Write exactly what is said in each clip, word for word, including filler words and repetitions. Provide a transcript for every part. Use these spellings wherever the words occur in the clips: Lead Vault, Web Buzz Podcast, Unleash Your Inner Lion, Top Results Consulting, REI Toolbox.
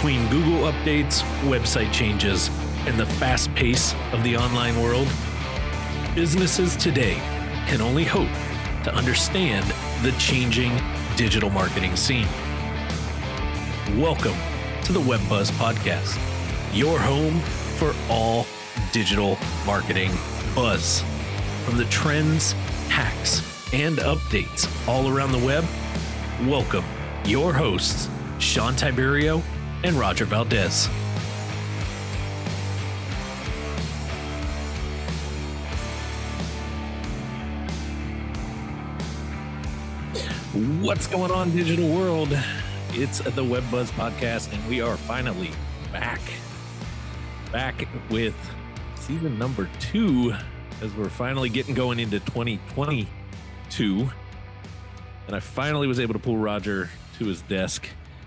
Between Google updates, website changes, and the fast pace of the online world, businesses today can only hope to understand the changing digital marketing scene. Welcome to the Web Buzz Podcast, your home for all digital marketing buzz. From the trends, hacks, and updates all around the web, welcome your hosts, Sean Tiberio and Roger Valdez. What's going on, digital world? It's the Web Buzz Podcast, and we are finally back. Back with season number two, as we're finally getting going into twenty twenty-two. And I finally was able to pull Roger to his desk.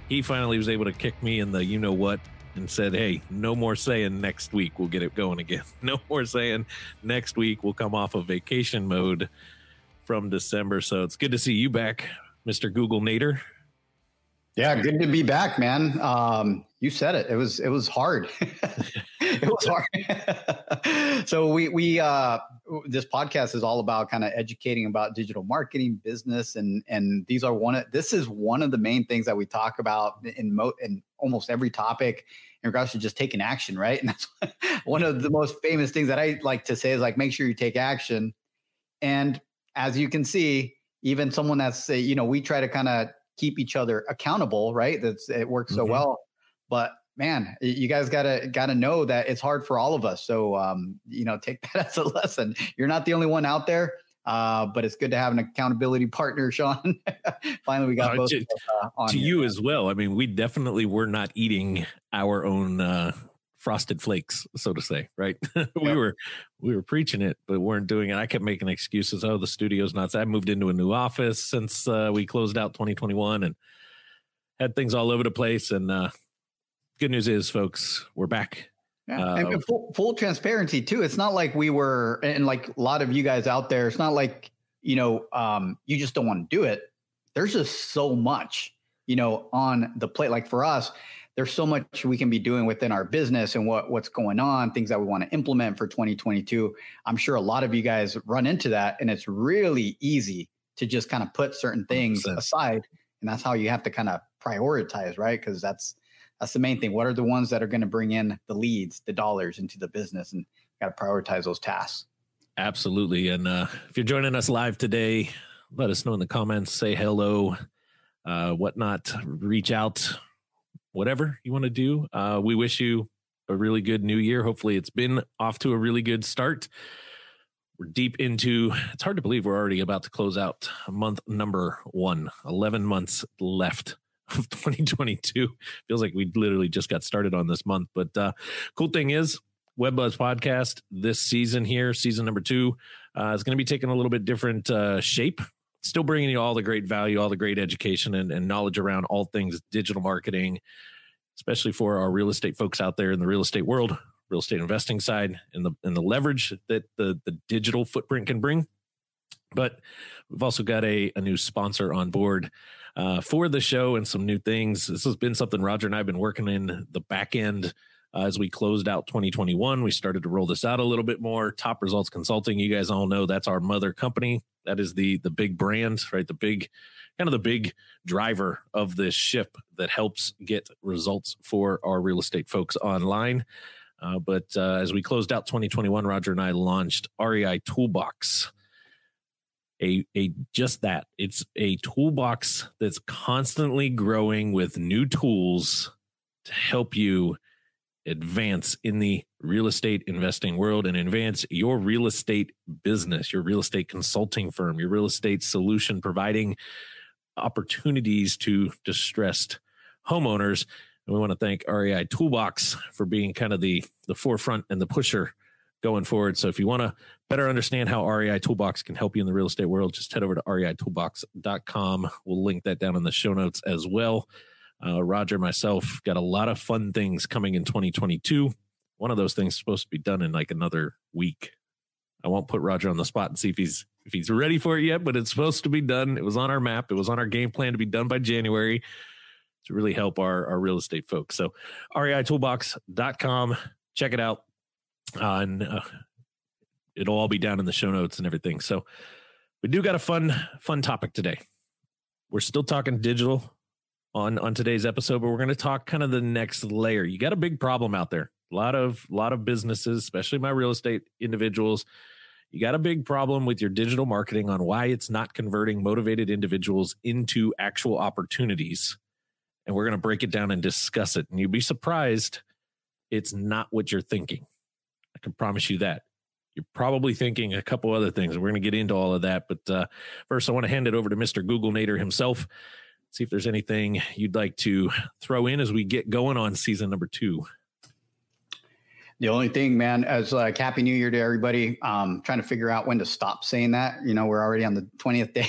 He finally was able to kick me in the you know what and said, hey, no more saying next week we'll get it going again. No more saying next week we'll come off of vacation mode from December. So it's good to see you back, Mister Google Nader. Yeah, good to be back, man. Um, you said it. It was it was hard. It was hard. So we we uh, this podcast is all about kind of educating about digital marketing, business, and and these are one of this is one of the main things that we talk about in mo in almost every topic in regards to just taking action, right? And that's one of the most famous things that I like to say is like, make sure you take action. And as you can see, even someone that's uh, you know we try to kind of keep each other accountable, right? That's it works so mm-hmm. well, but man, you guys gotta gotta know that it's hard for all of us. So um, you know, take that as a lesson. You're not the only one out there, uh, but it's good to have an accountability partner, Sean. Finally, we got uh, both to, of us, uh, on to you as well. I mean, we definitely were not eating our own uh, frosted flakes, so to say, right? we yep. were we were preaching it, but weren't doing it. I kept making excuses. Oh, the studio's nuts. I moved into a new office since uh, we closed out twenty twenty-one and had things all over the place. And uh, good news is, folks, we're back. Yeah, uh, and full, full transparency too. It's not like we were, and like a lot of you guys out there, it's not like you know um, you just don't want to do it. There's just so much you know on the plate. Like for us, there's so much we can be doing within our business and what, what's going on, things that we want to implement for twenty twenty-two. I'm sure a lot of you guys run into that, and it's really easy to just kind of put certain things one hundred percent aside. And that's how you have to kind of prioritize, right? Because that's that's the main thing. What are the ones that are going to bring in the leads, the dollars into the business? And got to prioritize those tasks. Absolutely. And uh, if you're joining us live today, let us know in the comments, say hello, uh, whatnot, reach out. Whatever you want to do, uh, we wish you a really good new year. Hopefully it's been off to a really good start. We're deep into, it's hard to believe we're already about to close out month number one, eleven months left of twenty twenty-two. Feels like we literally just got started on this month. But uh, cool thing is, Web Buzz Podcast this season here, season number two, uh, is going to be taking a little bit different uh, shape. Still bringing you all the great value, all the great education and, and knowledge around all things digital marketing, especially for our real estate folks out there in the real estate world, real estate investing side, and the and the leverage that the, the digital footprint can bring. But we've also got a, a new sponsor on board uh, for the show and some new things. This has been something Roger and I have been working in the back end uh, as we closed out twenty twenty-one. We started to roll this out a little bit more. Top Results Consulting, you guys all know that's our mother company. That is the the big brand, right? The big, kind of the big driver of this ship that helps get results for our real estate folks online. Uh, but uh, as we closed out twenty twenty-one, Roger and I launched R E I Toolbox. A, a just that. It's a toolbox that's constantly growing with new tools to help you advance in the real estate investing world and advance your real estate business, your real estate consulting firm, your real estate solution, providing opportunities to distressed homeowners. And we want to thank R E I Toolbox for being kind of the, the forefront and the pusher going forward. So if you want to better understand how R E I Toolbox can help you in the real estate world, just head over to R E I toolbox dot com. We'll link that down in the show notes as well. Uh, Roger, myself, got a lot of fun things coming in twenty twenty-two. One of those things is supposed to be done in like another week. I won't put Roger on the spot and see if he's if he's ready for it yet, but it's supposed to be done. It was on our map. It was on our game plan to be done by January. to really help our, our real estate folks. So R E I Toolbox dot com, check it out. Uh, and uh, it'll all be down in the show notes and everything. So we do got a fun, fun topic today. We're still talking digital on, on today's episode, but we're going to talk kind of the next layer. You got a big problem out there. A lot of, lot of businesses, especially my real estate individuals, you got a big problem with your digital marketing on why it's not converting motivated individuals into actual opportunities. And we're going to break it down and discuss it. And you'd be surprised it's not what you're thinking. I can promise you that. You're probably thinking a couple other things. We're going to get into all of that. But uh, first, I want to hand it over to Mister Google Nader himself. See if there's anything you'd like to throw in as we get going on season number two. The only thing, man, is like Happy New Year to everybody. Um, trying to figure out when to stop saying that. You know, we're already on the twentieth day.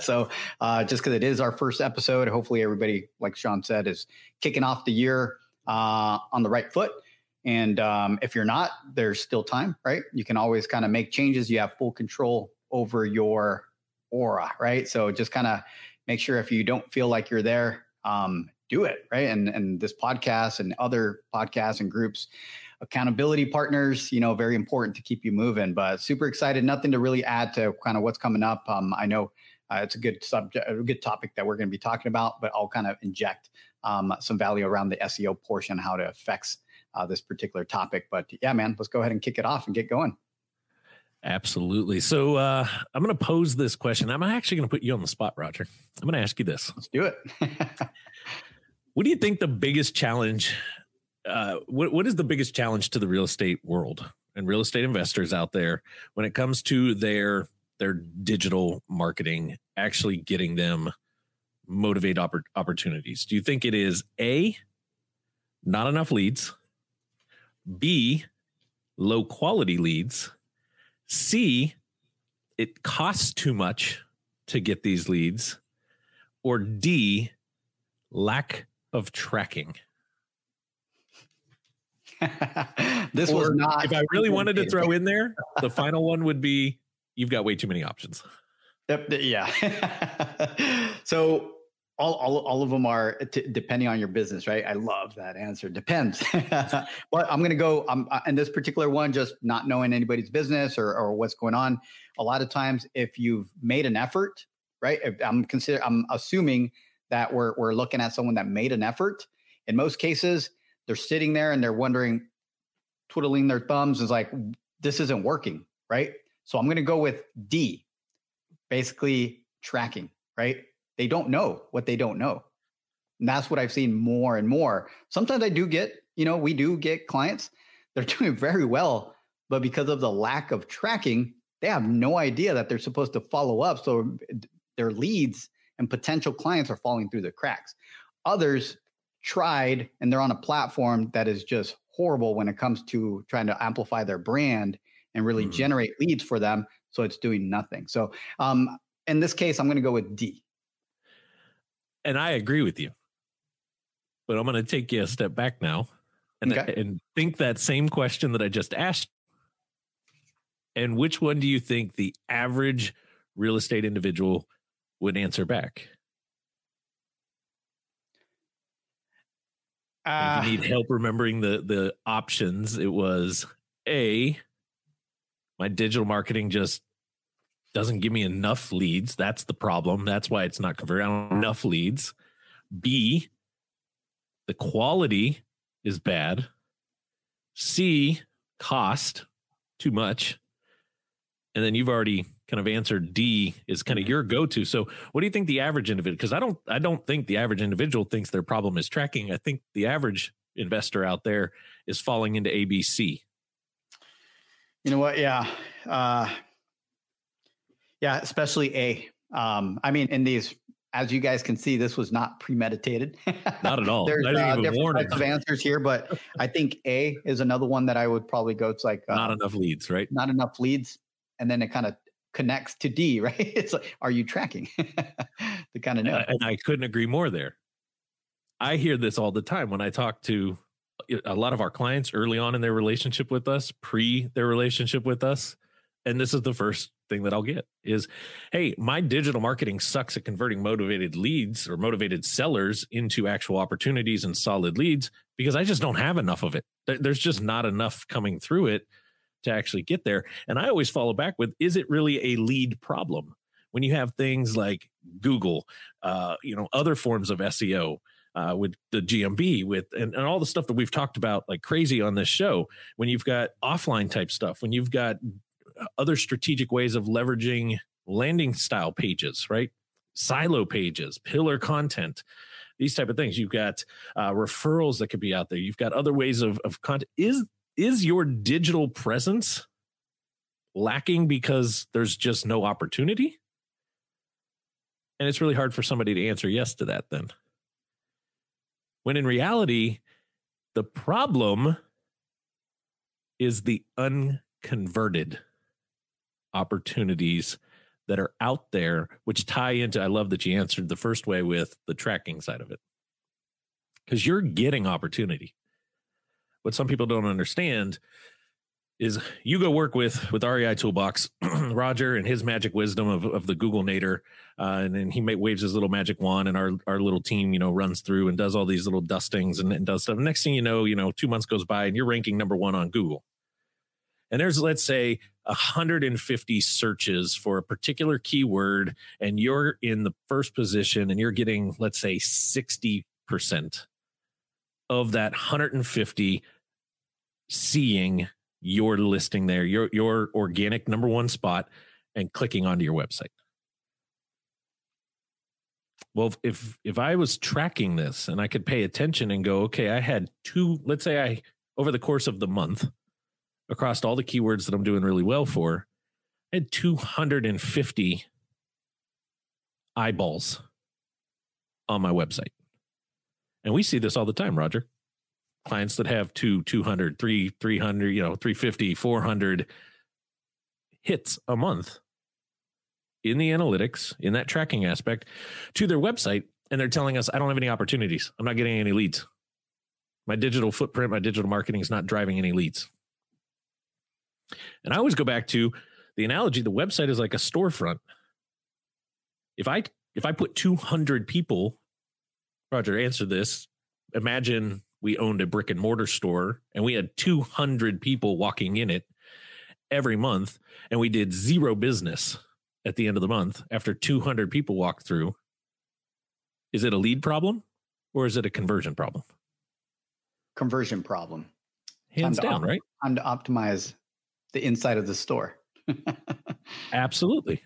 so uh, just because it is our first episode, hopefully everybody, like Sean said, is kicking off the year uh, on the right foot. And um, if you're not, there's still time, right? You can always kind of make changes. You have full control over your aura, right? So just kind of make sure if you don't feel like you're there, um, do it, right? And, and this podcast and other podcasts and groups, accountability partners, you know, very important to keep you moving, but super excited. Nothing to really add to kind of what's coming up. Um, I know uh, it's a good subject, a good topic that we're going to be talking about, but I'll kind of inject um, some value around the S E O portion, how it affects uh, this particular topic. But yeah, man, let's go ahead and kick it off and get going. Absolutely. So uh, I'm going to pose this question. I'm actually going to put you on the spot, Roger. I'm going to ask you this. Let's do it. What do you think the biggest challenge Uh, what what is the biggest challenge to the real estate world and real estate investors out there when it comes to their their digital marketing, actually getting them motivate oppor- opportunities? Do you think it is A, not enough leads, B, low quality leads, C, it costs too much to get these leads, or D, lack of tracking? This or was not. If I really wanted to throw in there, the final one would be you've got way too many options. Yep. Yeah. so all, all all of them are t- depending on your business, right? I love that answer. Depends. But I'm gonna go. I'm in this particular one, just not knowing anybody's business or or what's going on. A lot of times, if you've made an effort, right? I'm consider. I'm assuming that we're we're looking at someone that made an effort. In most cases, they're sitting there and they're wondering, twiddling their thumbs is like, this isn't working, right? So I'm going to go with D, basically tracking, right? They don't know what they don't know. And that's what I've seen more and more. Sometimes I do get, you know, we do get clients, they're doing very well, but because of the lack of tracking, they have no idea that they're supposed to follow up. So their leads and potential clients are falling through the cracks. Others tried and they're on a platform that is just horrible when it comes to trying to amplify their brand and really mm-hmm. generate leads for them. So it's doing nothing. So um, in this case, I'm going to go with D. And I agree with you, but I'm going to take you a step back now and, okay. and think that same question that I just asked. And which one do you think the average real estate individual would answer back? Uh, if you need help remembering the, the options, it was A, my digital marketing just doesn't give me enough leads. That's the problem. That's why it's not converting. I don't have enough leads. B, the quality is bad. C, cost too much. And then you've already kind of answered D is kind of your go-to. So what do you think the average individual, because I don't, I don't think the average individual thinks their problem is tracking. I think the average investor out there is falling into A B C. You know what? Yeah. Uh, yeah. Especially A. Um, I mean, in these, as you guys can see, this was not premeditated. Not at all. There's uh, different types of answers here, but I think A is another one that I would probably go. It's like, uh, not enough leads, right? Not enough leads. And then it kind of connects to D, right? It's like, are you tracking? To kind of know. And I, and I couldn't agree more there. I hear this all the time when I talk to a lot of our clients early on in their relationship with us, pre their relationship with us. And this is the first thing that I'll get is, hey, my digital marketing sucks at converting motivated leads or motivated sellers into actual opportunities and solid leads because I just don't have enough of it. There's just not enough coming through it to actually get there. And I always follow back with, is it really a lead problem? When you have things like Google, uh, you know, other forms of S E O, uh, with the G M B, with and, and all the stuff that we've talked about like crazy on this show, when you've got offline type stuff, when you've got other strategic ways of leveraging landing style pages, right? Silo pages, pillar content, these type of things. You've got uh, referrals that could be out there. You've got other ways of, of content. Is, is your digital presence lacking because there's just no opportunity? And it's really hard for somebody to answer yes to that then. When in reality, the problem is the unconverted opportunities that are out there, which tie into, I love that you answered the first way with the tracking side of it. Because you're getting opportunity. What some people don't understand is you go work with with R E I Toolbox, Roger and his magic wisdom of, of the Google Nader, uh, and then he may, waves his little magic wand, and our our little team, you know, runs through and does all these little dustings and, and does stuff. Next thing you know, you know, two months goes by and you're ranking number one on Google. And there's, let's say, one hundred fifty searches for a particular keyword, and you're in the first position, and you're getting, let's say, sixty percent of that one hundred fifty seeing your listing there, your your organic number one spot, and clicking onto your website. Well, if if I was tracking this and I could pay attention and go, okay, I had two, let's say I, over the course of the month, across all the keywords that I'm doing really well for, I had two hundred fifty eyeballs on my website. And we see this all the time, Roger. Clients that have two, two hundred, three, three hundred, you know, three fifty, four hundred hits a month in the analytics, in that tracking aspect to their website. And they're telling us, I don't have any opportunities. I'm not getting any leads. My digital footprint, my digital marketing is not driving any leads. And I always go back to the analogy. The website is like a storefront. If I, if I put two hundred people, Roger, answer this. Imagine we owned a brick and mortar store and we had two hundred people walking in it every month, and we did zero business at the end of the month after two hundred people walked through. Is it a lead problem or is it a conversion problem? Conversion problem. Hands down, right? Time to optimize the inside of the store. Absolutely.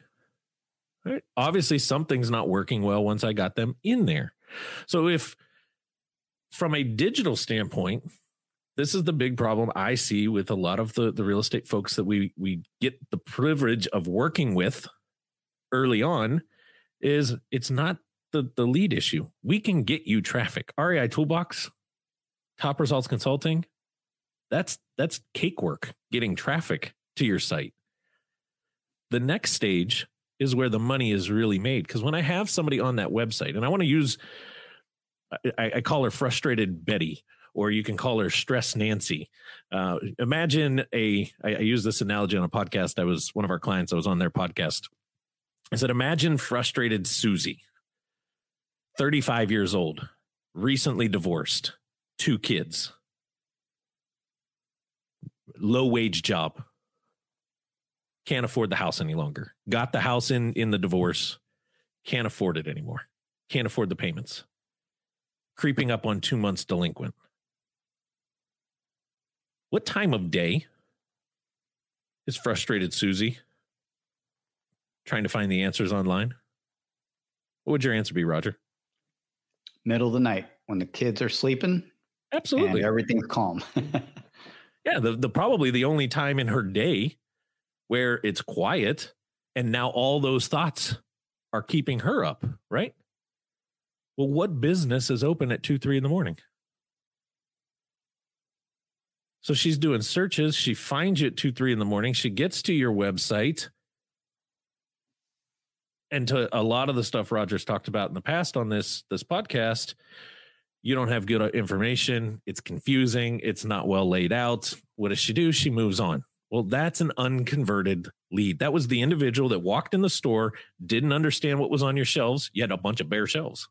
Right. Obviously, something's not working well once I got them in there. So if, from a digital standpoint, this is the big problem I see with a lot of the, the real estate folks that we we get the privilege of working with early on, is it's not the, the lead issue. We can get you traffic. R E I Toolbox, Top Results Consulting, that's that's cake work, getting traffic to your site. The next stage is where the money is really made. Because when I have somebody on that website, and I want to use... I, I call her frustrated Betty, or you can call her stress Nancy. Uh, imagine a, I, I use this analogy on a podcast. I was one of our clients. I was on their podcast. I said, imagine frustrated Susie, thirty-five years old, recently divorced, two kids, low wage job. Can't afford the house any longer. Got the house in, in the divorce. Can't afford it anymore. Can't afford the payments. Creeping up on two months delinquent. What time of day is frustrated Susie trying to find the answers online? What would your answer be, Roger? Middle of the night when the kids are sleeping. Absolutely. And everything's calm. Yeah, the, the probably the only time in her day where it's quiet, and now all those thoughts are keeping her up, right? Well, what business is open at two, three in the morning? So she's doing searches. She finds you at two, three in the morning. She gets to your website. And to a lot of the stuff Roger's talked about in the past on this, this podcast, you don't have good information. It's confusing. It's not well laid out. What does she do? She moves on. Well, that's an unconverted lead. That was the individual that walked in the store, didn't understand what was on your shelves. You had a bunch of bare shelves.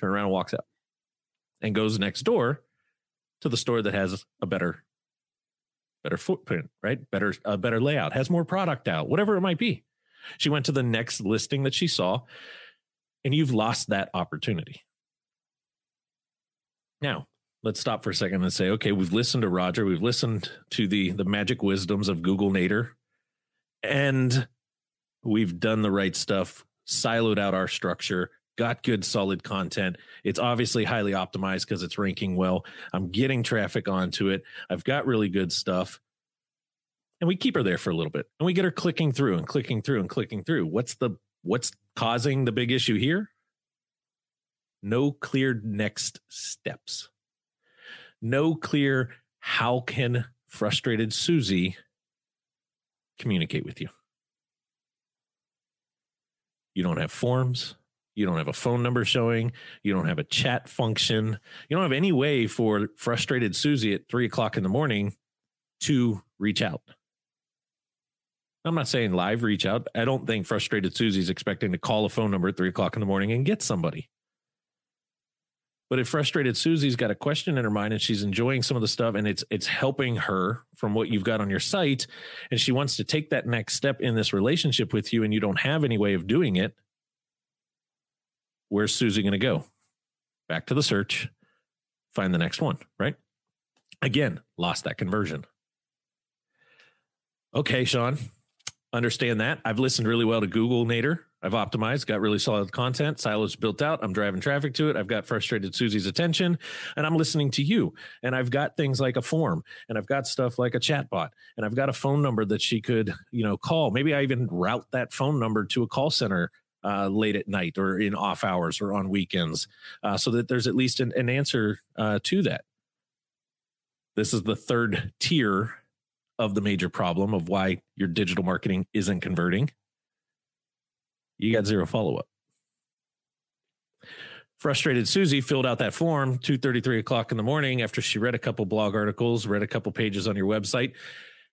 Turn around and walks out and goes next door to the store that has a better, better footprint, right? Better, a better layout, has more product out, whatever it might be. She went to the next listing that she saw, and you've lost that opportunity. Now, let's stop for a second and say, okay, we've listened to Roger. We've listened to the, the magic wisdoms of Google Nader, and we've done the right stuff, siloed out our structure, got good, solid content. It's obviously highly optimized because it's ranking well. I'm getting traffic onto it. I've got really good stuff. And we keep her there for a little bit, and we get her clicking through and clicking through and clicking through. What's the what's causing the big issue here? No clear next steps. No clear how can frustrated Susie communicate with you? You don't have forms. You don't have a phone number showing. You don't have a chat function. You don't have any way for frustrated Susie at three o'clock in the morning to reach out. I'm not saying live reach out. I don't think frustrated Susie's expecting to call a phone number at three o'clock in the morning and get somebody. But if frustrated Susie's got a question in her mind and she's enjoying some of the stuff and it's it's helping her from what you've got on your site, and she wants to take that next step in this relationship with you and you don't have any way of doing it, where's Susie going to go? Back to the search, find the next one, right? Again, lost that conversion. Okay, Sean, understand that. I've listened really well to Google Nader. I've optimized, got really solid content, silos built out. I'm driving traffic to it. I've got frustrated Susie's attention, and I'm listening to you. And I've got things like a form, and I've got stuff like a chatbot, and I've got a phone number that she could, you know, call. Maybe I even route that phone number to a call center uh, late at night or in off hours or on weekends uh, so that there's at least an, an answer uh, to that. This is the third tier of the major problem of why your digital marketing isn't converting. You got zero follow-up. Frustrated Susie filled out that form two thirty-three o'clock in the morning after she read a couple blog articles, read a couple pages on your website,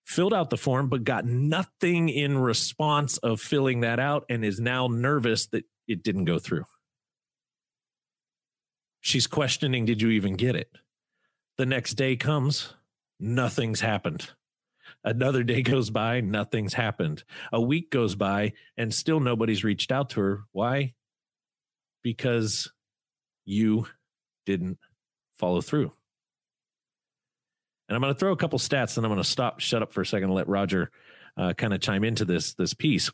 filled out the form, but got nothing in response of filling that out and is now nervous that it didn't go through. She's questioning, did you even get it? The next day comes, nothing's happened. Another day goes by, nothing's happened. A week goes by, and still nobody's reached out to her. Why? Because you didn't follow through. And I'm going to throw a couple stats, and I'm going to stop, shut up for a second, and let Roger uh, kind of chime into this, this piece.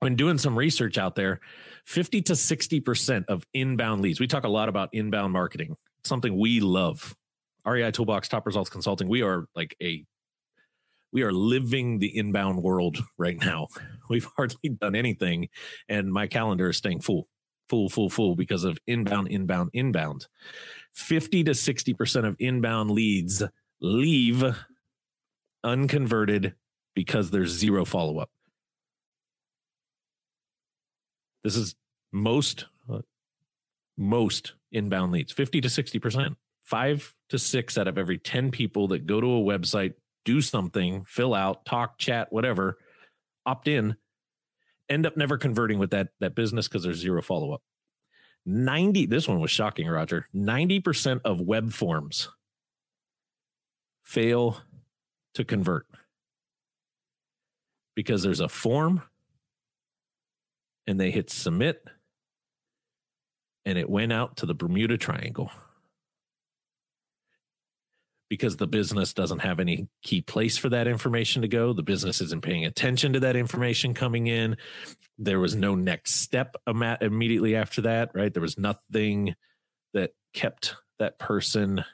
When doing some research out there, fifty to sixty percent of inbound leads. We talk a lot about inbound marketing. It's something we love. R E I Toolbox, Top Results Consulting. We are like a, we are living the inbound world right now. We've hardly done anything, and my calendar is staying full, full, full, full because of inbound, inbound, inbound. fifty to sixty percent of inbound leads leave unconverted because there's zero follow-up. This is most, most inbound leads, fifty to sixty percent. Five to six out of every ten people that go to a website, do something, fill out, talk, chat, whatever, opt in, end up never converting with that, that business because there's zero follow-up. ninety, this one was shocking, Roger, ninety percent of web forms fail to convert because there's a form and they hit submit and it went out to the Bermuda Triangle. Because the business doesn't have any key place for that information to go. The business isn't paying attention to that information coming in. There was no next step immediately after that, right? There was nothing that kept that person.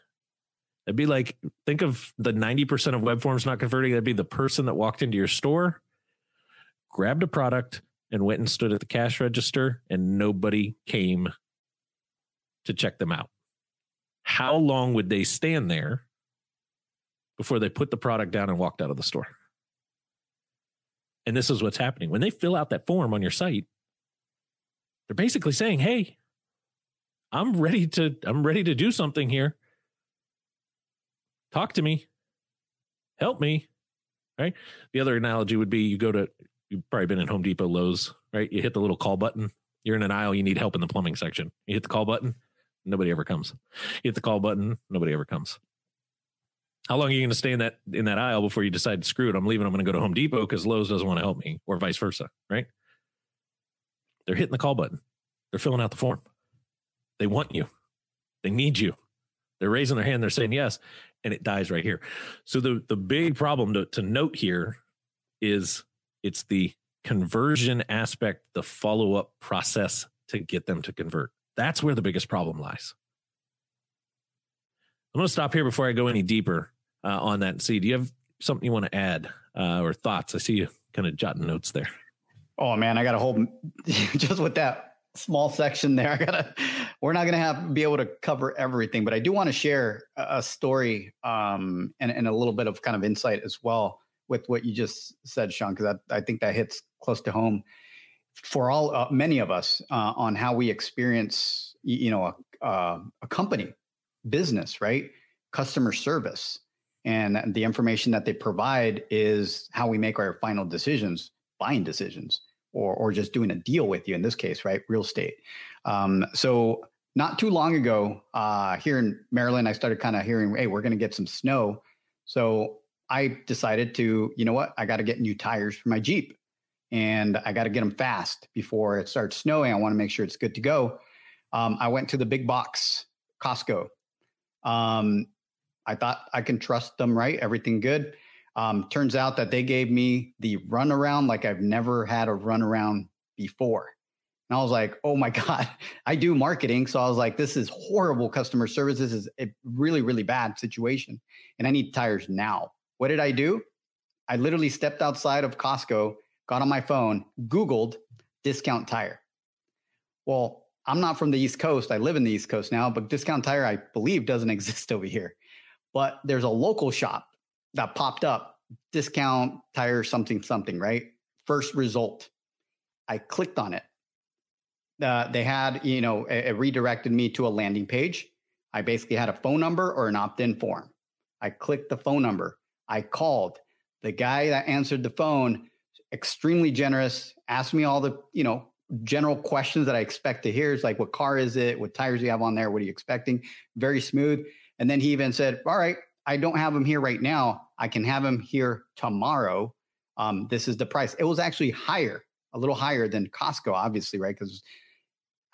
It'd be like, think of the ninety percent of web forms not converting. That'd be the person that walked into your store, grabbed a product, and went and stood at the cash register, and nobody came to check them out. How long would they stand there before they put the product down and walked out of the store? And this is what's happening. When they fill out that form on your site, they're basically saying, hey, I'm ready to, I'm ready to do something here. Talk to me. Help me. right? The other analogy would be you go to, you've probably been at Home Depot, Lowe's, right? You hit the little call button. You're in an aisle. You need help in the plumbing section. You hit the call button. Nobody ever comes. You hit the call button. Nobody ever comes. How long are you going to stay in that in that aisle before you decide, screw it, I'm leaving. I'm going to go to Home Depot because Lowe's doesn't want to help me, or vice versa, right? They're hitting the call button. They're filling out the form. They want you. They need you. They're raising their hand. They're saying yes, and it dies right here. So the, the big problem to, to note here is it's the conversion aspect, the follow-up process to get them to convert. That's where the biggest problem lies. I'm going to stop here before I go any deeper uh, on that and see, do you have something you want to add uh, or thoughts? I see you kind of jotting notes there. Oh man, I got a whole, just with that small section there, I got to, we're not going to have, be able to cover everything, but I do want to share a, a story um, and, and a little bit of kind of insight as well with what you just said, Sean, because I, I think that hits close to home for all, uh, many of us uh, on how we experience, you know, a, uh, a company, business, right? Customer service. And the information that they provide is how we make our final decisions, buying decisions, or or just doing a deal with you in this case, right? Real estate. Um, so not too long ago uh, here in Maryland, I started kind of hearing, hey, we're going to get some snow. So I decided to, you know what? I got to get new tires for my Jeep, and I got to get them fast before it starts snowing. I want to make sure it's good to go. Um, I went to the big box, Costco. Um, I thought I can trust them, right? Everything good. Um, turns out that they gave me the runaround like I've never had a runaround before. And I was like, oh my God, I do marketing. So I was like, this is horrible customer service. This is a really, really bad situation. And I need tires now. What did I do? I literally stepped outside of Costco, got on my phone, Googled discount tire. Well, I'm not from the East Coast. I live in the East Coast now, but Discount Tire, I believe, doesn't exist over here. But there's a local shop that popped up, Discount Tire something something, right? First Result. I clicked on it. Uh, they had, you know, it, it redirected me to a landing page. I basically had a phone number or an opt-in form. I clicked the phone number. I called. The guy that answered the phone, extremely generous, asked me all the, you know, general questions that I expect to hear is like, what car is it? What tires do you have on there? What are you expecting? Very smooth. And then he even said, all right, I don't have them here right now. I can have them here tomorrow. Um, this is the price. It was actually higher, a little higher than Costco, obviously, right? Because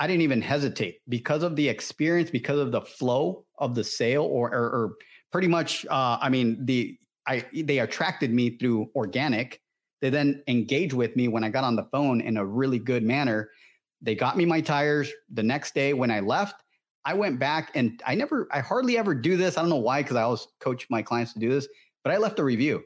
I didn't even hesitate because of the experience, because of the flow of the sale, or, or, or pretty much, uh, I mean, the I they attracted me through organic. They then engaged with me when I got on the phone in a really good manner. They got me my tires. The next day when I left, I went back and I never, I hardly ever do this. I don't know why, because I always coach my clients to do this, but I left a review.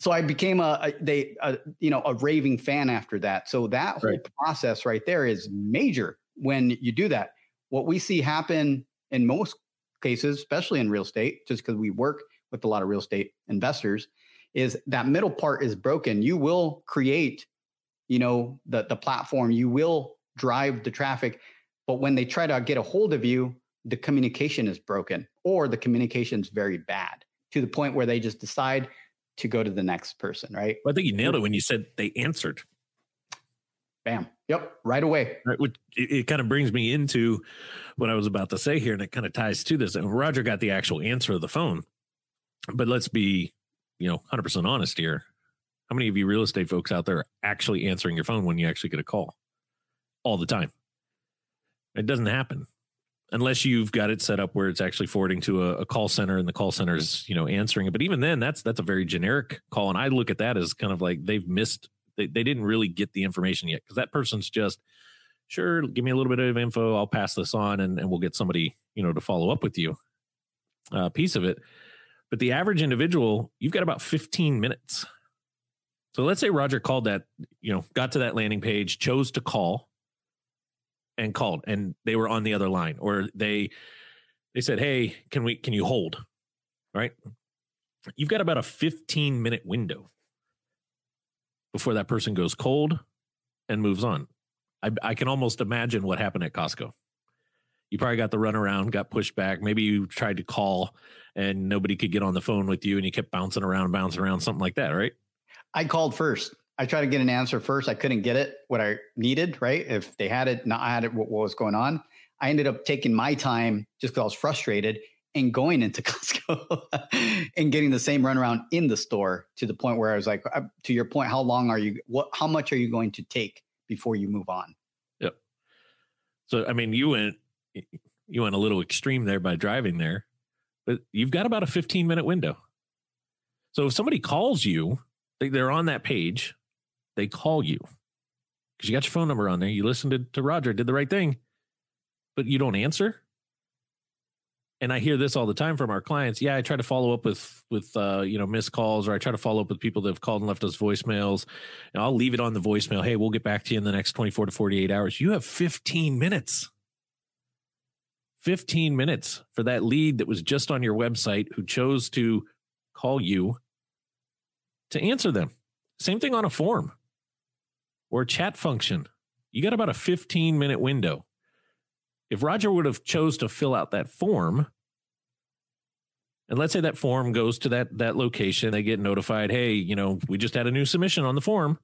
So I became a, a they, a, you know, a raving fan after that. So that right. whole process right there is major when you do that. What we see happen in most cases, especially in real estate, just because we work with a lot of real estate investors, is that middle part is broken. You will create, you know, the, the platform, you will drive the traffic, but when they try to get a hold of you, the communication is broken, or the communication is very bad to the point where they just decide to go to the next person, right? Well, I think you nailed it when you said they answered. Bam. Yep. Right away. Right, which it, it kind of brings me into what I was about to say here, and it kind of ties to this. And Roger got the actual answer of the phone, but let's be, you know, one hundred percent honest here. How many of you real estate folks out there are actually answering your phone when you actually get a call? All the time. It doesn't happen unless you've got it set up where it's actually forwarding to a, a call center, and the call center is, you know, answering it. But even then, that's that's a very generic call. And I look at that as kind of like they've missed, they, they didn't really get the information yet, because that person's just, sure, give me a little bit of info. I'll pass this on, and, and we'll get somebody, you know, to follow up with you, uh, piece of it. But the average individual, you've got about fifteen minutes. So let's say Roger called that, you know, got to that landing page, chose to call, and called, and they were on the other line, or they they said, hey, can we can you hold? All right. You've got about a fifteen minute window before that person goes cold and moves on. I, I can almost imagine what happened at Costco. you probably got the runaround, got pushed back. Maybe you tried to call and nobody could get on the phone with you and you kept bouncing around, bouncing around, something like that, right? I called first. I tried to get an answer first. I couldn't get it, what I needed, right? If they had it, not I had it, what, what was going on? I ended up taking my time just because I was frustrated and going into Costco and getting the same runaround in the store, to the point where I was like, to your point, how long are you, what, how much are you going to take before you move on? Yep. So, I mean, you went, you went a little extreme there by driving there, but you've got about a fifteen minute window. So if somebody calls you, they're on that page, they call you because you got your phone number on there. You listened to, to Roger, did the right thing, but you don't answer. And I hear this all the time from our clients. Yeah, I try to follow up with, with uh, you know, missed calls, or I try to follow up with people that have called and left us voicemails. And I'll leave it on the voicemail. Hey, we'll get back to you in the next twenty-four to forty-eight hours. You have fifteen minutes. fifteen minutes for that lead that was just on your website who chose to call you to answer them. Same thing on a form or chat function. You got about a fifteen minute window. If Roger would have chose to fill out that form, and let's say that form goes to that, that location, they get notified, hey, you know, we just had a new submission on the form.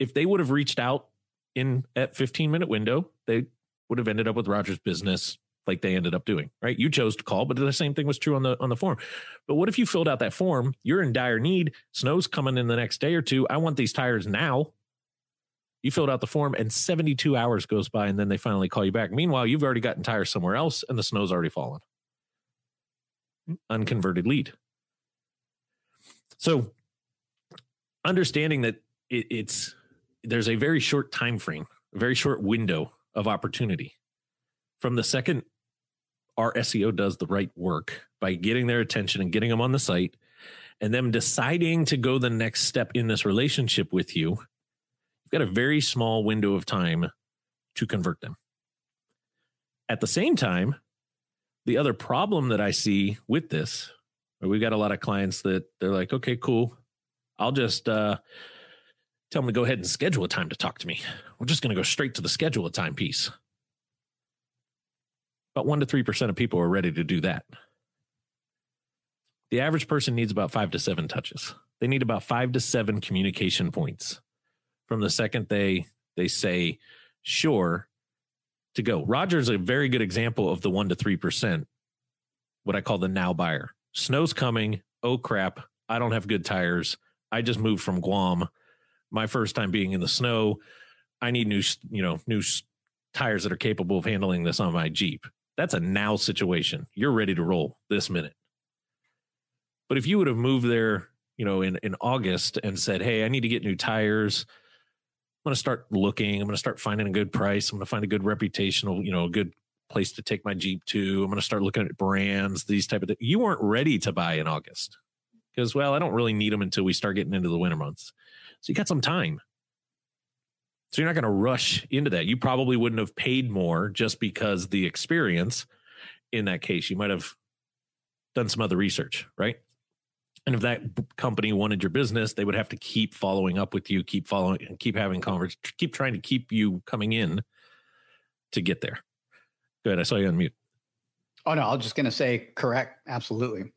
If they would have reached out in that fifteen minute window, they would have ended up with Roger's business like they ended up doing, right? You chose to call, but the same thing was true on the, on the form. But what if you filled out that form? You're in dire need. Snow's coming in the next day or two. I want these tires now. You filled out the form and seventy-two hours goes by and then they finally call you back. Meanwhile, you've already gotten tires somewhere else and the snow's already fallen. Unconverted lead. So understanding that it, it's there's a very short time frame, a very short window of opportunity. From the second our S E O does the right work by getting their attention and getting them on the site and them deciding to go the next step in this relationship with you, got a very small window of time to convert them. At the same time, the other problem that I see with this, we've got a lot of clients that they're like, okay, cool. I'll just uh, tell them to go ahead and schedule a time to talk to me. We're just going to go straight to the schedule a time piece. About one to three percent of people are ready to do that. The average person needs about five to seven touches. They need about five to seven communication points from the second they they say, sure, to go. Roger's a very good example of the one to three percent, what I call the now buyer. Snow's coming. Oh, crap. I don't have good tires. I just moved from Guam. My first time being in the snow. I need new, you know, new tires that are capable of handling this on my Jeep. That's a now situation. You're ready to roll this minute. But if you would have moved there, you know, in, in August and said, hey, I need to get new tires. I'm going to start looking. I'm going to start finding a good price. I'm going to find a good reputational, you know, a good place to take my Jeep to. I'm going to start looking at brands, these type of things. You weren't ready to buy in August because, well, I don't really need them until we start getting into the winter months. So you got some time. So you're not going to rush into that. You probably wouldn't have paid more just because the experience in that case, you might have done some other research, right? And if that company wanted your business, they would have to keep following up with you, keep following and keep having conversations, keep trying to keep you coming in to get there. Go ahead. I saw you on mute. Oh, no, I was just going to say, correct. Absolutely.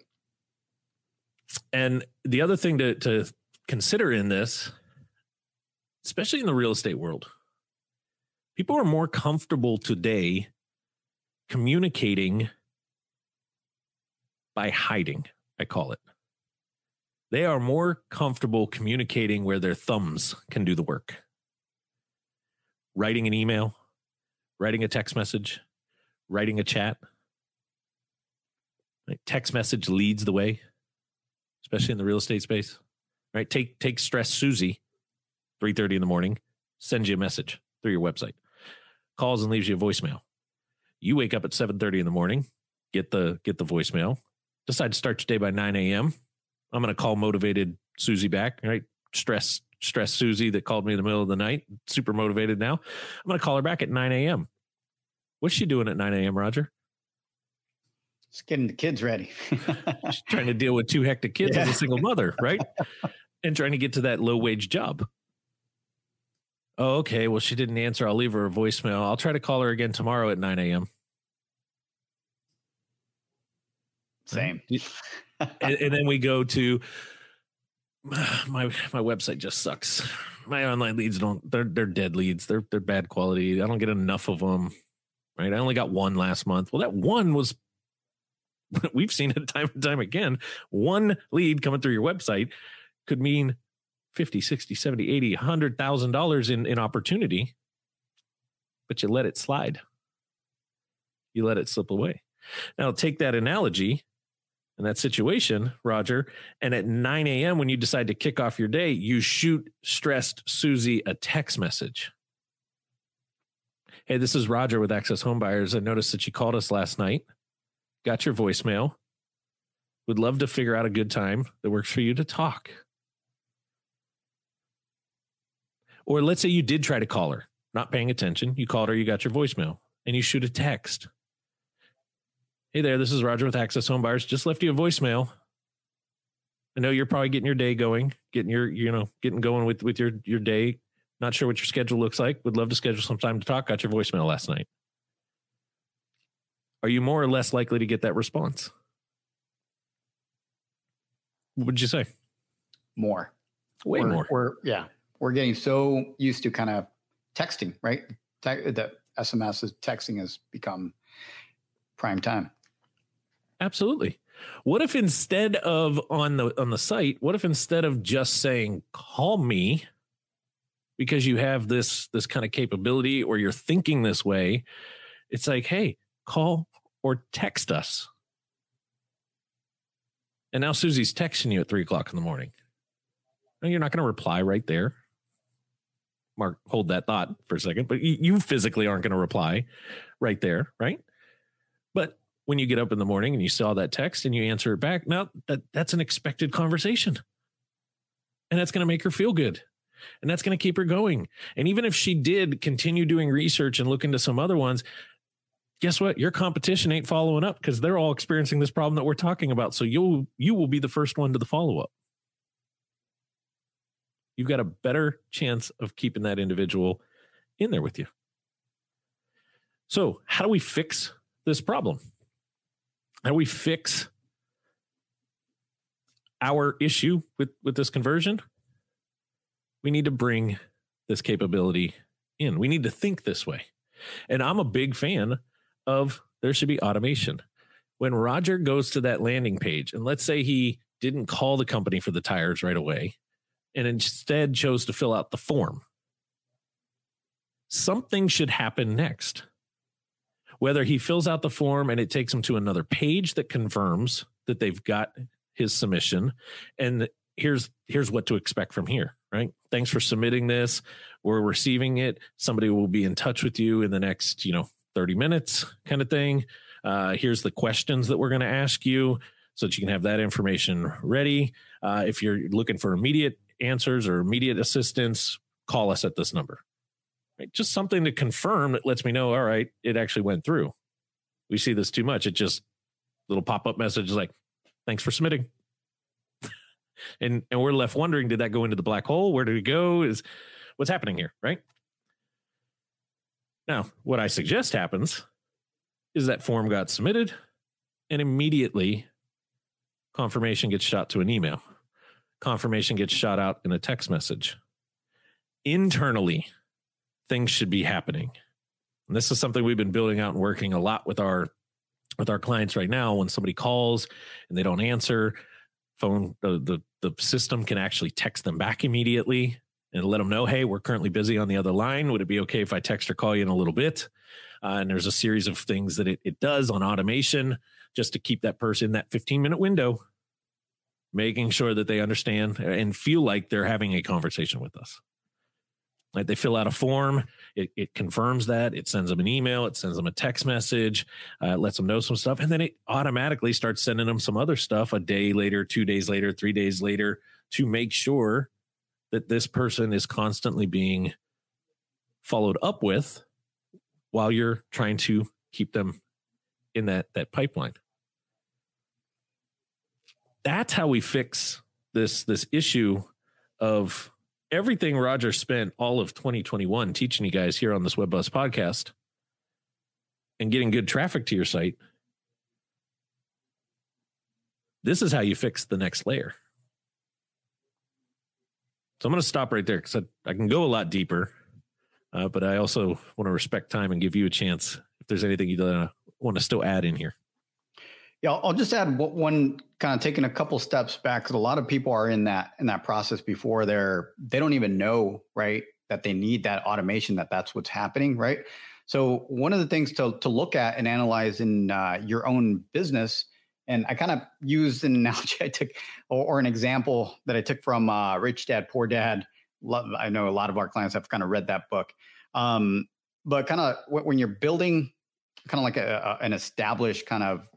And the other thing to, to consider in this, especially in the real estate world, people are more comfortable today communicating by hiding, I call it. They are more comfortable communicating where their thumbs can do the work. Writing an email, writing a text message, writing a chat. Right? Text message leads the way, especially in the real estate space. Right? Take take stress Susie, three thirty in the morning, sends you a message through your website. Calls and leaves you a voicemail. You wake up at seven thirty in the morning, get the get the voicemail, decide to start your day by nine a.m., I'm going to call motivated Susie back, right? Stress, stress Susie that called me in the middle of the night, super motivated now. I'm going to call her back at nine a.m. What's she doing at nine a.m., Roger? Just getting the kids ready. She's trying to deal with two hectic kids yeah. as a single mother, right? And trying to get to that low-wage job. Oh, okay. Well, she didn't answer. I'll leave her a voicemail. I'll try to call her again tomorrow at nine a.m. Same. and, and then we go to my my website just sucks. My online leads don't they're they're dead leads. They're they're bad quality. I don't get enough of them. Right? I only got one last month. Well, that one was we've seen it time and time again. One lead coming through your website could mean fifty, sixty, seventy, eighty, one hundred thousand dollars in, in opportunity, but you let it slide. You let it slip away. Now take that analogy and that situation, Roger, and at nine a.m. when you decide to kick off your day, you shoot stressed Susie a text message. Hey, this is Roger with Access Home Buyers. I noticed that you called us last night. Got your voicemail. Would love to figure out a good time that works for you to talk. Or let's say you did try to call her, not paying attention. You called her, you got your voicemail, and you shoot a text. Hey there, this is Roger with Access Home Buyers. Just left you a voicemail. I know you're probably getting your day going, getting your, you know, getting going with, with your, your day. Not sure what your schedule looks like. Would love to schedule some time to talk. Got your voicemail last night. Are you more or less likely to get that response? What would you say? More. Way we're, more. We're, yeah. We're getting so used to kind of texting, right? Te- the S M S is, texting has become prime time. Absolutely. What if instead of on the on the site, what if instead of just saying, call me, because you have this this kind of capability or you're thinking this way, it's like, hey, call or text us. And now Susie's texting you at three o'clock in the morning. No, you're not going to reply right there. Mark, hold that thought for a second, but you, you physically aren't going to reply right there, right? But when you get up in the morning and you saw that text and you answer it back, now that, that's an expected conversation. And that's going to make her feel good. And that's going to keep her going. And even if she did continue doing research and look into some other ones, guess what? Your competition ain't following up because they're all experiencing this problem that we're talking about. So you'll, you will be the first one to the follow-up. You've got a better chance of keeping that individual in there with you. So how do we fix this problem? How do we fix our issue with, with this conversion? We need to bring this capability in. We need to think this way. And I'm a big fan of there should be automation. When Roger goes to that landing page, and let's say he didn't call the company for the tires right away, and instead chose to fill out the form. Something should happen next. Whether he fills out the form and it takes him to another page that confirms that they've got his submission. And here's, here's what to expect from here, right? Thanks for submitting this. We're receiving it. Somebody will be in touch with you in the next, you know, thirty minutes kind of thing. Uh, here's the questions that we're going to ask you so that you can have that information ready. Uh, if you're looking for immediate answers or immediate assistance, call us at this number. Right? Just something to confirm that lets me know, all right, it actually went through. We see this too much. It just little pop-up message is like, thanks for submitting. and and we're left wondering, did that go into the black hole? Where did it go? Is what's happening here, right? Now, what I suggest happens is that form got submitted and immediately confirmation gets shot to an email. Confirmation gets shot out in a text message. Internally, things should be happening. And this is something we've been building out and working a lot with our with our clients right now. When somebody calls and they don't answer, phone the the, the system can actually text them back immediately and let them know, hey, we're currently busy on the other line. Would it be okay if I text or call you in a little bit? Uh, and there's a series of things that it, it does on automation just to keep that person in that fifteen-minute window, making sure that they understand and feel like they're having a conversation with us. Like they fill out a form, it, it confirms that, it sends them an email, it sends them a text message, uh, it lets them know some stuff, and then it automatically starts sending them some other stuff a day later, two days later, three days later to make sure that this person is constantly being followed up with while you're trying to keep them in that, that pipeline. That's how we fix this, this issue of everything Roger spent all of twenty twenty-one teaching you guys here on this Web Buzz podcast and getting good traffic to your site, this is how you fix the next layer. So I'm going to stop right there because I, I can go a lot deeper, uh, but I also want to respect time and give you a chance if there's anything you uh, want to still add in here. Yeah, I'll just add one, kind of taking a couple steps back, because a lot of people are in that in that process before they're they don't even know, right, that they need that automation, that that's what's happening, right? So one of the things to to look at and analyze in uh, your own business, and I kind of used an analogy I took or, or an example that I took from uh, Rich Dad, Poor Dad. I know a lot of our clients have kind of read that book, um, but kind of when you're building kind of like a, a, an established kind of,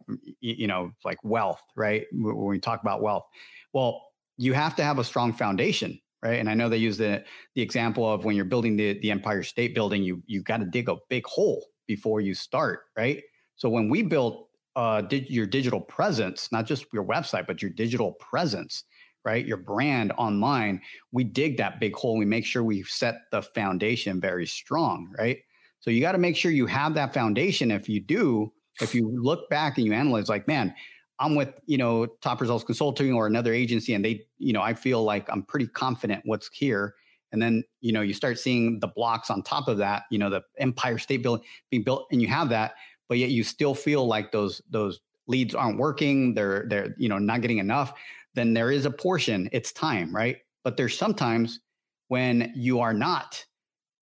you know, like wealth, right? When we talk about wealth, well, you have to have a strong foundation, right? And I know they use the the example of when you're building the, the Empire State Building, you you got to dig a big hole before you start, right? So when we built uh, dig, your digital presence, not just your website, but your digital presence, right? Your brand online, we dig that big hole. We make sure we set the foundation very strong, right? So you got to make sure you have that foundation. If you do, if you look back and you analyze like, man, I'm with, you know, Top Results Consulting or another agency, and they, you know, I feel like I'm pretty confident what's here. And then, you know, you start seeing the blocks on top of that, you know, the Empire State Building being built, and you have that, but yet you still feel like those, those leads aren't working. They're, they're, you know, not getting enough. Then there is a portion, it's time, right? But there's sometimes when you are not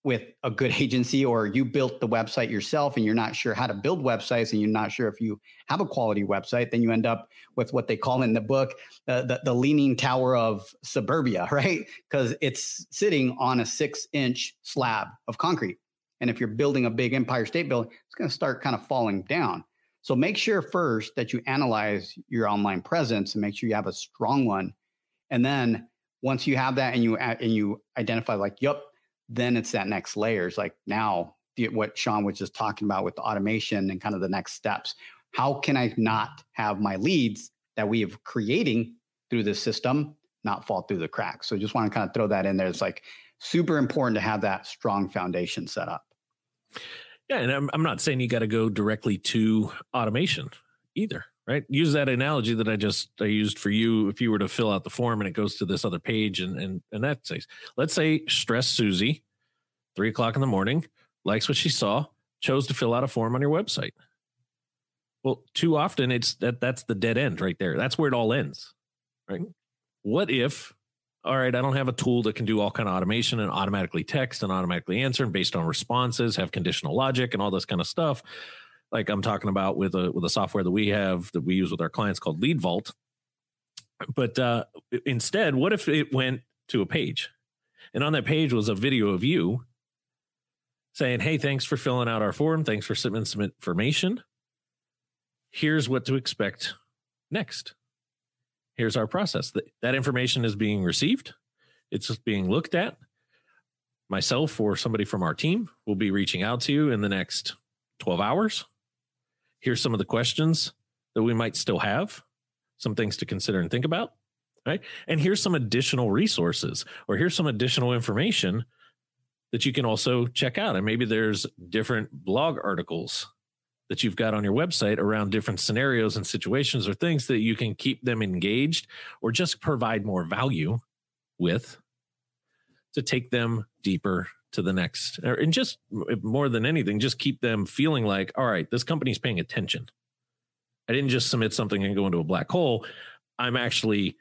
with a good agency, or you built the website yourself and you're not sure how to build websites, and you're not sure if you have a quality website, then you end up with what they call in the book, uh, the, the leaning tower of suburbia, right? Because it's sitting on a six inch slab of concrete. And if you're building a big Empire State Building, it's going to start kind of falling down. So make sure first that you analyze your online presence and make sure you have a strong one. And then once you have that and you, and you identify like, yep, then it's that next layer. It's like now the, what Sean was just talking about with the automation and kind of the next steps. How can I not have my leads that we have creating through this system not fall through the cracks? So just want to kind of throw that in there. It's like super important to have that strong foundation set up. Yeah. And I'm, I'm not saying you got to go directly to automation either, right? Use that analogy that I just, I used for you. If you were to fill out the form and it goes to this other page and, and, and that says, let's say stressed Susie, three o'clock in the morning, likes what she saw, chose to fill out a form on your website. Well, too often it's that that's the dead end right there. That's where it all ends, right? What if, all right, I don't have a tool that can do all kind of automation and automatically text and automatically answer and based on responses, have conditional logic and all this kind of stuff. Like I'm talking about with a with a software that we have that we use with our clients called Lead Vault. But uh, instead, what if it went to a page, and on that page was a video of you saying, "Hey, thanks for filling out our form. Thanks for submitting some information. Here's what to expect next. Here's our process." That that information is being received. It's being looked at. Myself or somebody from our team will be reaching out to you in the next twelve hours. Here's some of the questions that we might still have, some things to consider and think about, right? And here's some additional resources, or here's some additional information that you can also check out. And maybe there's different blog articles that you've got on your website around different scenarios and situations or things that you can keep them engaged or just provide more value with to take them deeper to the next, and just more than anything, just keep them feeling like, all right, this company's paying attention. I didn't just submit something and go into a black hole. I'm actually,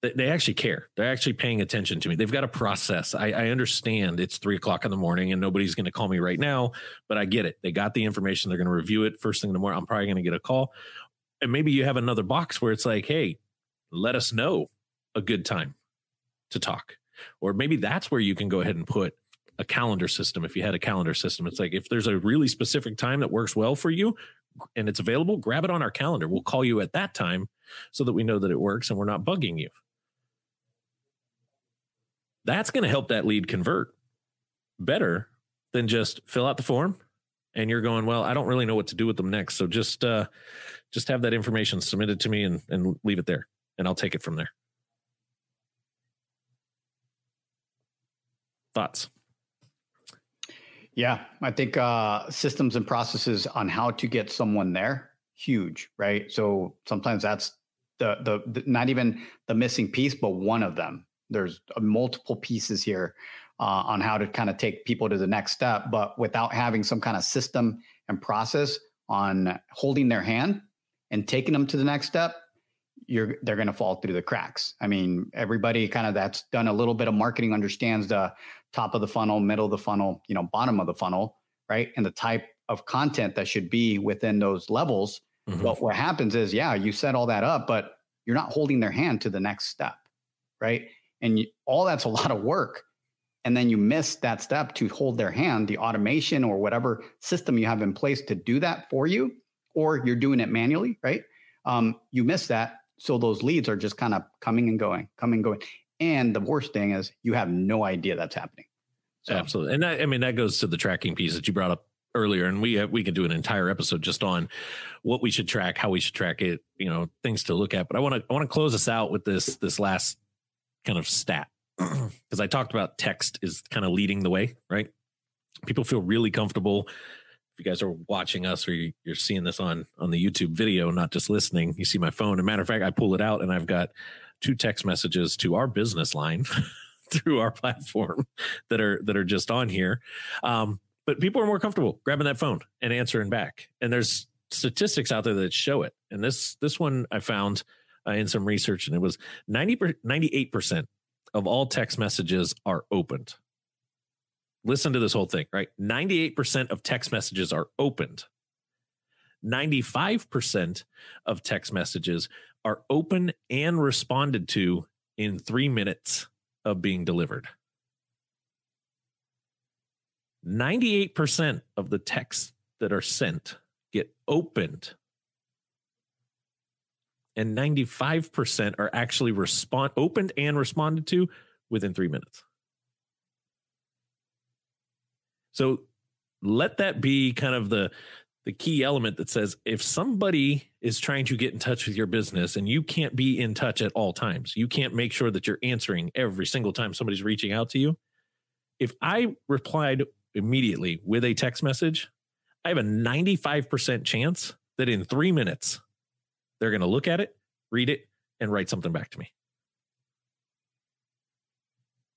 they actually care. They're actually paying attention to me. They've got a process. I, I understand it's three o'clock in the morning and nobody's going to call me right now, but I get it. They got the information. They're going to review it first thing in the morning. I'm probably going to get a call. And maybe you have another box where it's like, hey, let us know a good time to talk. Or maybe that's where you can go ahead and put a calendar system. If you had a calendar system, it's like, if there's a really specific time that works well for you and it's available, grab it on our calendar. We'll call you at that time so that we know that it works and we're not bugging you. That's going to help that lead convert better than just fill out the form and you're going, well, I don't really know what to do with them next. So just, uh, just have that information submitted to me and, and leave it there, and I'll take it from there. Thoughts? Yeah, I think uh, systems and processes on how to get someone there, huge, right? So sometimes that's the, the the not even the missing piece, but one of them. There's multiple pieces here uh, on how to kind of take people to the next step, but without having some kind of system and process on holding their hand and taking them to the next step, you're they're going to fall through the cracks. I mean, everybody kind of that's done a little bit of marketing understands the top of the funnel, middle of the funnel, you know, bottom of the funnel, right? And the type of content that should be within those levels. Mm-hmm. But what happens is, yeah, you set all that up, but you're not holding their hand to the next step, right? And you, all that's a lot of work. And then you miss that step to hold their hand, the automation or whatever system you have in place to do that for you, or you're doing it manually, right? Um, you miss that. So those leads are just kind of coming and going, coming and going. And the worst thing is you have no idea that's happening. So. Absolutely. And that, I mean, that goes to the tracking piece that you brought up earlier. And we we can do an entire episode just on what we should track, how we should track it, you know, things to look at. But I want to I want to close us out with this this last kind of stat, because I talked about text is kind of leading the way, right? People feel really comfortable. If you guys are watching us or you're seeing this on, on the YouTube video, not just listening, you see my phone. As a matter of fact, I pull it out and I've got two text messages to our business line through our platform that are that are just on here. Um, but people are more comfortable grabbing that phone and answering back. And there's statistics out there that show it. And this this one I found uh, in some research, and it was ninety-eight percent of all text messages are opened. Listen to this whole thing, right? ninety-eight percent of text messages are opened. ninety-five percent of text messages are open and responded to in three minutes of being delivered. ninety-eight percent of the texts that are sent get opened. And ninety-five percent are actually respond opened and responded to within three minutes. So let that be kind of the, the key element that says if somebody is trying to get in touch with your business and you can't be in touch at all times, you can't make sure that you're answering every single time somebody's reaching out to you. If I replied immediately with a text message, I have a ninety-five percent chance that in three minutes, they're going to look at it, read it, and write something back to me.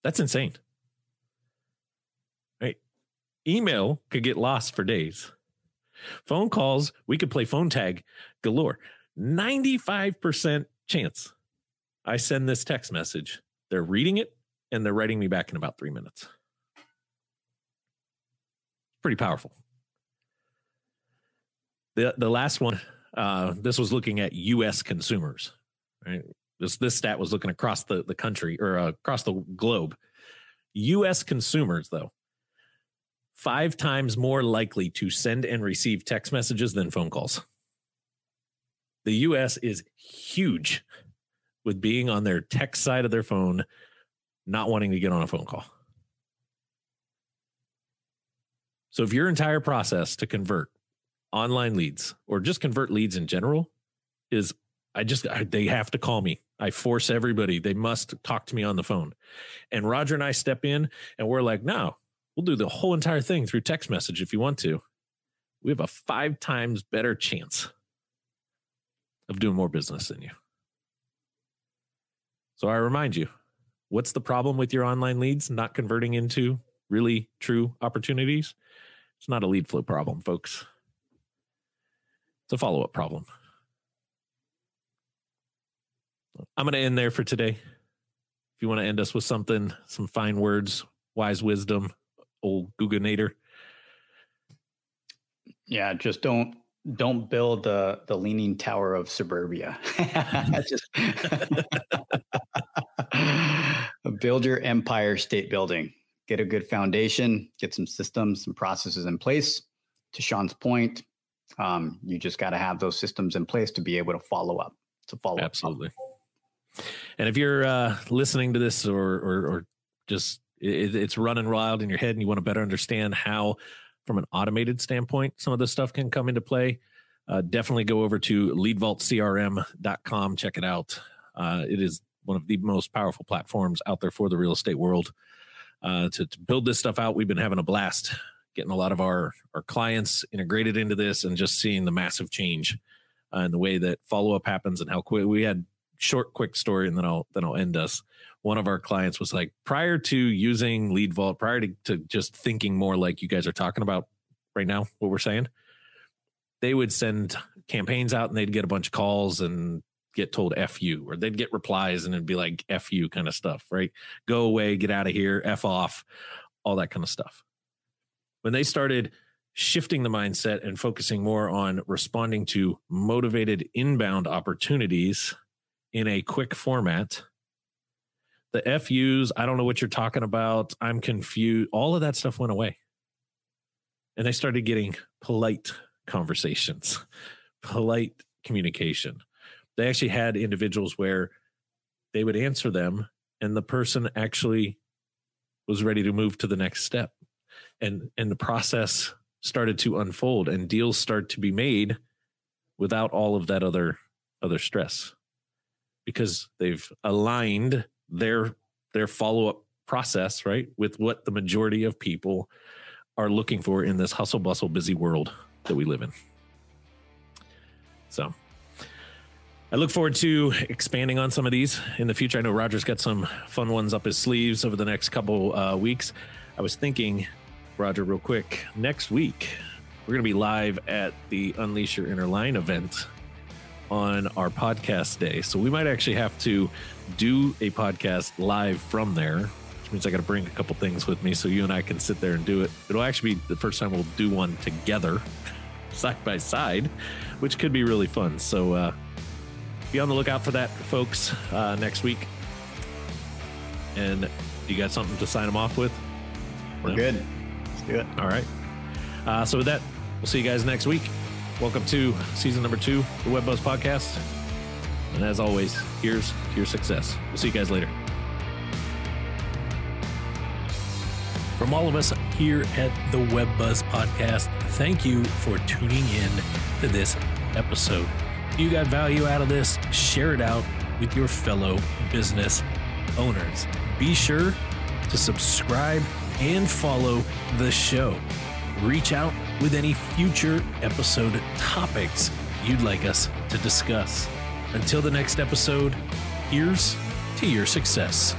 That's insane. Email could get lost for days. Phone calls, we could play phone tag galore. ninety-five percent chance I send this text message. They're reading it and they're writing me back in about three minutes. Pretty powerful. The the last one, uh, this was looking at U S consumers. Right? This this stat was looking across the, the country or uh, across the globe. U S consumers, though, five times more likely to send and receive text messages than phone calls. The U S is huge with being on their text side of their phone, not wanting to get on a phone call. So if your entire process to convert online leads or just convert leads in general is, I just, I, they have to call me. I force everybody. They must talk to me on the phone. And Roger and I step in and we're like, no, we'll do the whole entire thing through text message if you want to. We have a five times better chance of doing more business than you. So I remind you, what's the problem with your online leads not converting into really true opportunities? It's not a lead flow problem, folks. It's a follow-up problem. I'm going to end there for today. If you want to end us with something, some fine words, wise wisdom, old Googanator. Yeah, just don't don't build the the leaning tower of suburbia. Just build your empire state building. Get a good foundation, get some systems, some processes in place. To Sean's point, um, you just got to have those systems in place to be able to follow up. To follow Absolutely. Up. Absolutely. And if you're uh, listening to this or or, or just it's running wild in your head and you want to better understand how, from an automated standpoint, some of this stuff can come into play, uh, definitely go over to lead vault c r m dot com. Check it out. Uh, it is one of the most powerful platforms out there for the real estate world. uh, to, to build this stuff out. We've been having a blast getting a lot of our, our clients integrated into this and just seeing the massive change uh, in the way that follow-up happens and how quick. We had short, quick story, and then I'll then I'll end us. One of our clients was like, prior to using Lead Vault, prior to, to just thinking more like you guys are talking about right now, what we're saying, they would send campaigns out and they'd get a bunch of calls and get told F you, or they'd get replies and it'd be like F you kind of stuff, right? Go away, get out of here, F off, all that kind of stuff. When they started shifting the mindset and focusing more on responding to motivated inbound opportunities in a quick format, the F Us, I don't know what you're talking about, I'm confused, all of that stuff went away. And they started getting polite conversations, polite communication. They actually had individuals where they would answer them and the person actually was ready to move to the next step. And, and the process started to unfold and deals start to be made without all of that other, other stress, because they've aligned their their follow-up process, right, with what the majority of people are looking for in this hustle bustle busy world that we live in. So I look forward to expanding on some of these in the future. I know Roger's got some fun ones up his sleeves over the next couple uh, weeks. I was thinking, Roger, real quick, next week we're going to be live at the Unleash Your Inner Lion event on our podcast day. So we might actually have to do a podcast live from there, which means I got to bring a couple things with me so you and I can sit there and do it. It'll actually be the first time we'll do one together, side by side, which could be really fun. So uh, be on the lookout for that, folks, uh, next week. And you got something to sign them off with? We're no? Good. Let's do it. All right. Uh, so with that, we'll see you guys next week. Welcome to season number two, the Web Buzz Podcast. And as always, here's to your success. We'll see you guys later. From all of us here at the Web Buzz Podcast, thank you for tuning in to this episode. If you got value out of this, share it out with your fellow business owners. Be sure to subscribe and follow the show. Reach out with any future episode topics you'd like us to discuss. Until the next episode, here's to your success.